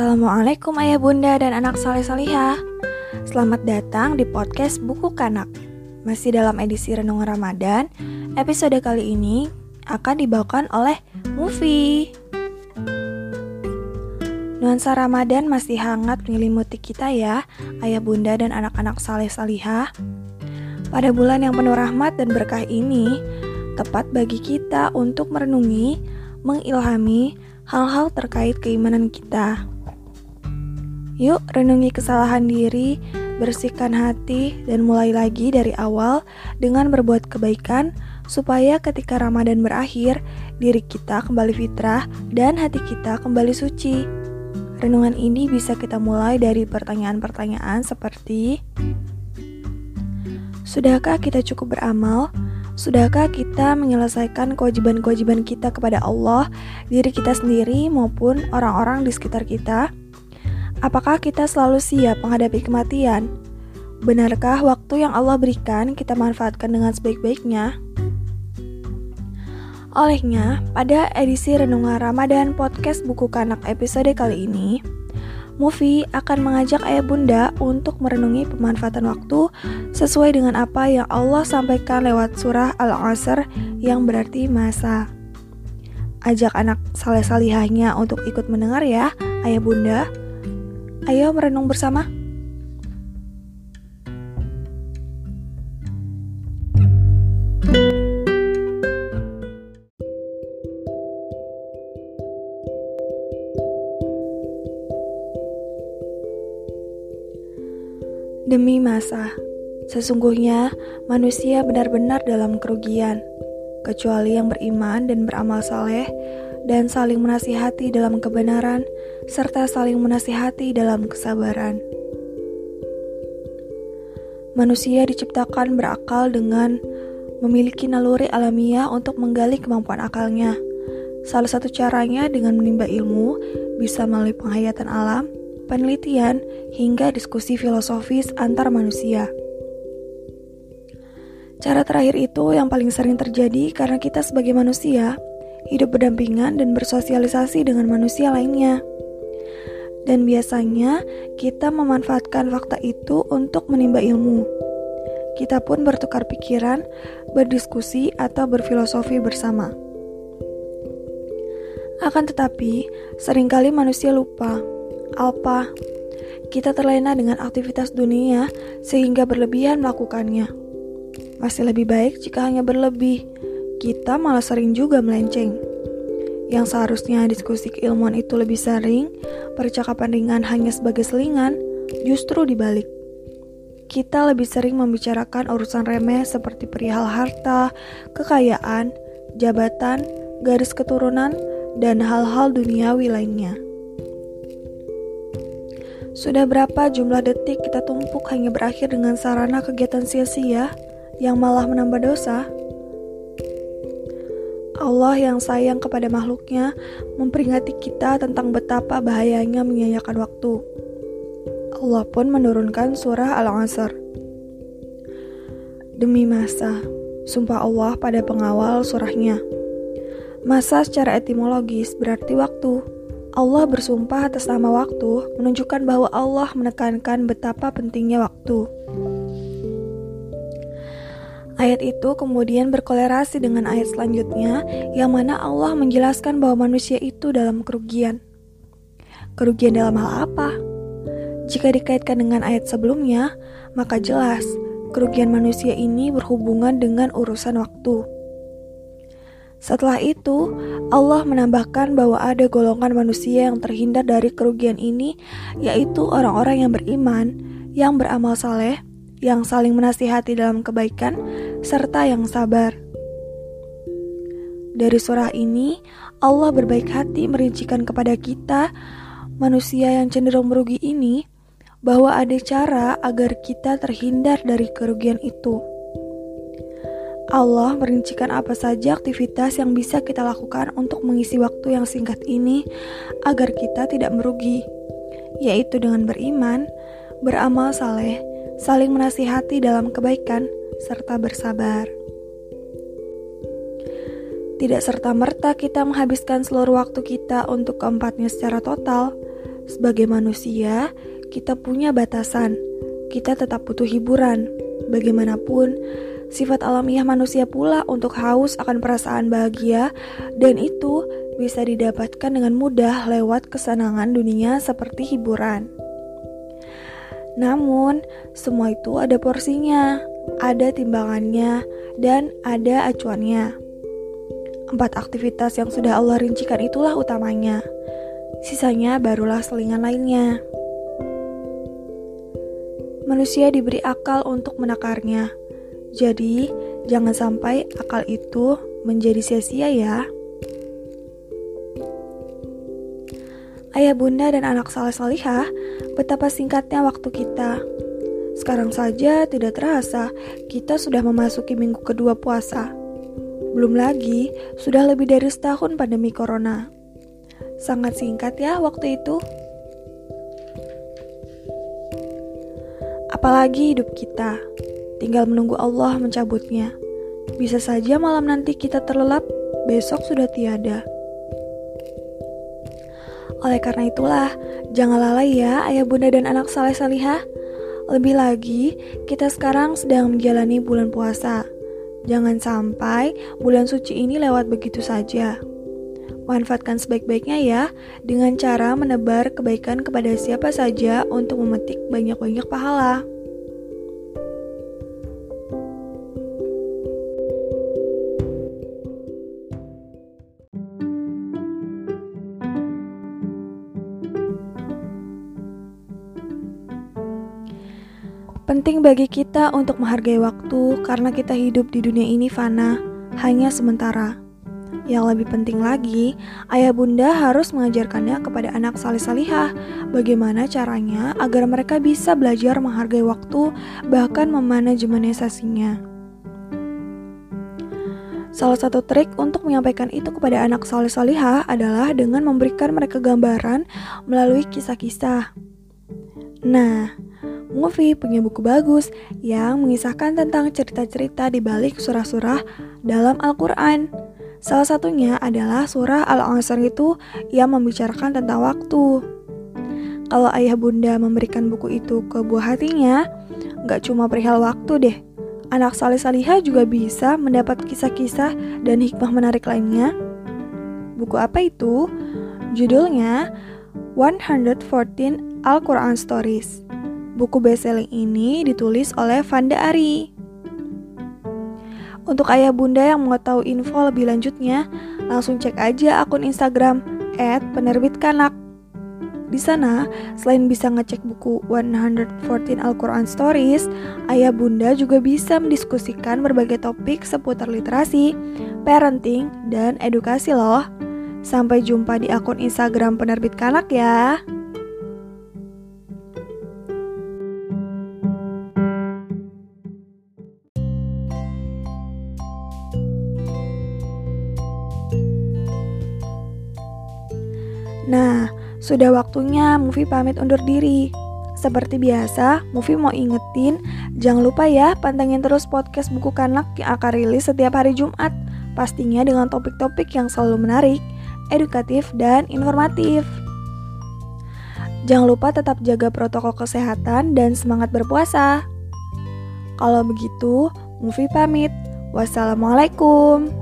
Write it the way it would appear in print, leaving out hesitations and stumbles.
Assalamualaikum ayah bunda dan anak saleh salihah. Selamat datang di podcast Buku Kanak. Masih dalam edisi Renungan Ramadan, episode kali ini akan dibawakan oleh Mufi. Nuansa Ramadan masih hangat menyelimuti kita ya, ayah bunda dan anak-anak saleh salihah. Pada bulan yang penuh rahmat dan berkah ini, tepat bagi kita untuk merenungi, mengilhami hal-hal terkait keimanan kita. Yuk renungi kesalahan diri, bersihkan hati, dan mulai lagi dari awal dengan berbuat kebaikan, supaya ketika Ramadan berakhir, diri kita kembali fitrah dan hati kita kembali suci. Renungan ini bisa kita mulai dari pertanyaan-pertanyaan seperti: sudahkah kita cukup beramal? Sudahkah kita menyelesaikan kewajiban-kewajiban kita kepada Allah, diri kita sendiri maupun orang-orang di sekitar kita? Apakah kita selalu siap menghadapi kematian? Benarkah waktu yang Allah berikan kita manfaatkan dengan sebaik-baiknya? Olehnya, pada edisi Renungan Ramadan Podcast Buku Kanak episode kali ini, Mufi akan mengajak ayah bunda untuk merenungi pemanfaatan waktu sesuai dengan apa yang Allah sampaikan lewat surah Al-Asr yang berarti masa. Ajak anak saleh-salihahnya untuk ikut mendengar ya, ayah bunda. Ayo merenung bersama. Demi masa, sesungguhnya manusia benar-benar dalam kerugian, kecuali yang beriman dan beramal saleh, dan saling menasihati dalam kebenaran, serta saling menasihati dalam kesabaran. Manusia diciptakan berakal dengan memiliki naluri alamiah untuk menggali kemampuan akalnya. Salah satu caranya dengan menimba ilmu, bisa melalui penghayatan alam, penelitian, hingga diskusi filosofis antar manusia. Cara terakhir itu yang paling sering terjadi karena kita sebagai manusia hidup berdampingan dan bersosialisasi dengan manusia lainnya. Dan biasanya kita memanfaatkan fakta itu untuk menimba ilmu. Kita pun bertukar pikiran, berdiskusi, atau berfilosofi bersama. Akan tetapi, seringkali manusia lupa kita terlena dengan aktivitas dunia sehingga berlebihan melakukannya. Masih lebih baik jika hanya berlebih, kita malah sering juga melenceng. Yang seharusnya diskusi keilmuan itu lebih sering, percakapan ringan hanya sebagai selingan, justru dibalik. Kita lebih sering membicarakan urusan remeh seperti perihal harta, kekayaan, jabatan, garis keturunan, dan hal-hal duniawi lainnya. Sudah berapa jumlah detik kita tumpuk hanya berakhir dengan sarana kegiatan sia-sia yang malah menambah dosa? Allah yang sayang kepada makhluknya memperingati kita tentang betapa bahayanya menyia-nyiakan waktu. Allah pun menurunkan surah Al-Ansar. Demi masa, sumpah Allah pada pengawal surahnya. Masa secara etimologis berarti waktu. Allah bersumpah atas nama waktu, menunjukkan bahwa Allah menekankan betapa pentingnya waktu. Ayat itu kemudian berkolerasi dengan ayat selanjutnya, yang mana Allah menjelaskan bahwa manusia itu dalam kerugian. Kerugian dalam hal apa? Jika dikaitkan dengan ayat sebelumnya, maka jelas kerugian manusia ini berhubungan dengan urusan waktu. Setelah itu, Allah menambahkan bahwa ada golongan manusia yang terhindar dari kerugian ini, yaitu orang-orang yang beriman, yang beramal saleh, yang saling menasihati dalam kebaikan, serta yang sabar. Dari surah ini, Allah berbaik hati merincikan kepada kita, manusia yang cenderung merugi ini, bahwa ada cara agar kita terhindar dari kerugian itu. Allah merincikan apa saja aktivitas yang bisa kita lakukan untuk mengisi waktu yang singkat ini agar kita tidak merugi, yaitu dengan beriman, beramal saleh, saling menasihati dalam kebaikan, serta bersabar. Tidak serta-merta kita menghabiskan seluruh waktu kita untuk keempatnya secara total, Sebagai manusia, kita punya batasan. Kita tetap butuh hiburan. Bagaimanapun, sifat alamiah manusia pula untuk haus akan perasaan bahagia, dan itu bisa didapatkan dengan mudah lewat kesenangan dunia seperti hiburan. Namun, semua itu ada porsinya, ada timbangannya, dan ada acuannya. 4 aktivitas yang sudah Allah rincikan itulah utamanya. Sisanya barulah selingan lainnya. Manusia diberi akal untuk menakarnya. Jadi, jangan sampai akal itu menjadi sia-sia ya. Ayah bunda dan anak saleh-salihah, betapa singkatnya waktu kita. Sekarang saja tidak terasa, kita sudah memasuki minggu kedua puasa. Belum lagi, sudah lebih dari setahun pandemi corona. Sangat singkat ya waktu itu. Apalagi hidup kita, tinggal menunggu Allah mencabutnya. Bisa saja malam nanti kita terlelap, besok sudah tiada. Oleh karena itulah, jangan lalai ya ayah bunda dan anak saleh salihah. Lebih lagi, kita sekarang sedang menjalani bulan puasa. Jangan sampai bulan suci ini lewat begitu saja. Manfaatkan sebaik-baiknya ya, dengan cara menebar kebaikan kepada siapa saja untuk memetik banyak-banyak pahala. Penting bagi kita untuk menghargai waktu karena kita hidup di dunia ini fana, hanya sementara. Yang lebih penting lagi, ayah bunda harus mengajarkannya kepada anak saleh-salihah bagaimana caranya agar mereka bisa belajar menghargai waktu bahkan memanajemenisasinya. Salah satu trik untuk menyampaikan itu kepada anak saleh-salihah adalah dengan memberikan mereka gambaran melalui kisah-kisah. Nah, Mufi punya buku bagus yang mengisahkan tentang cerita-cerita di balik surah-surah dalam Al-Quran. Salah satunya adalah surah Al-Ansar itu yang membicarakan tentang waktu. Kalau ayah bunda memberikan buku itu ke buah hatinya, gak cuma perihal waktu deh. Anak saleh-salihah juga bisa mendapat kisah-kisah dan hikmah menarik lainnya. Buku apa itu? Judulnya 114 Al-Quran Stories. Buku bestselling ini ditulis oleh Vanda Ari. Untuk ayah bunda yang mau tahu info lebih lanjutnya, langsung cek aja akun Instagram @penerbitkanak. Di sana, selain bisa ngecek buku 114 Al-Quran Stories, ayah bunda juga bisa mendiskusikan berbagai topik seputar literasi, parenting, dan edukasi loh. Sampai jumpa di akun Instagram penerbitkanak ya. Nah, sudah waktunya Mufi pamit undur diri. Seperti biasa, Mufi mau ingetin, jangan lupa ya pantengin terus podcast buku kanak yang akan rilis setiap hari Jumat. Pastinya dengan topik-topik yang selalu menarik, edukatif, dan informatif. Jangan lupa tetap jaga protokol kesehatan dan semangat berpuasa. Kalau begitu, Mufi pamit. Wassalamualaikum.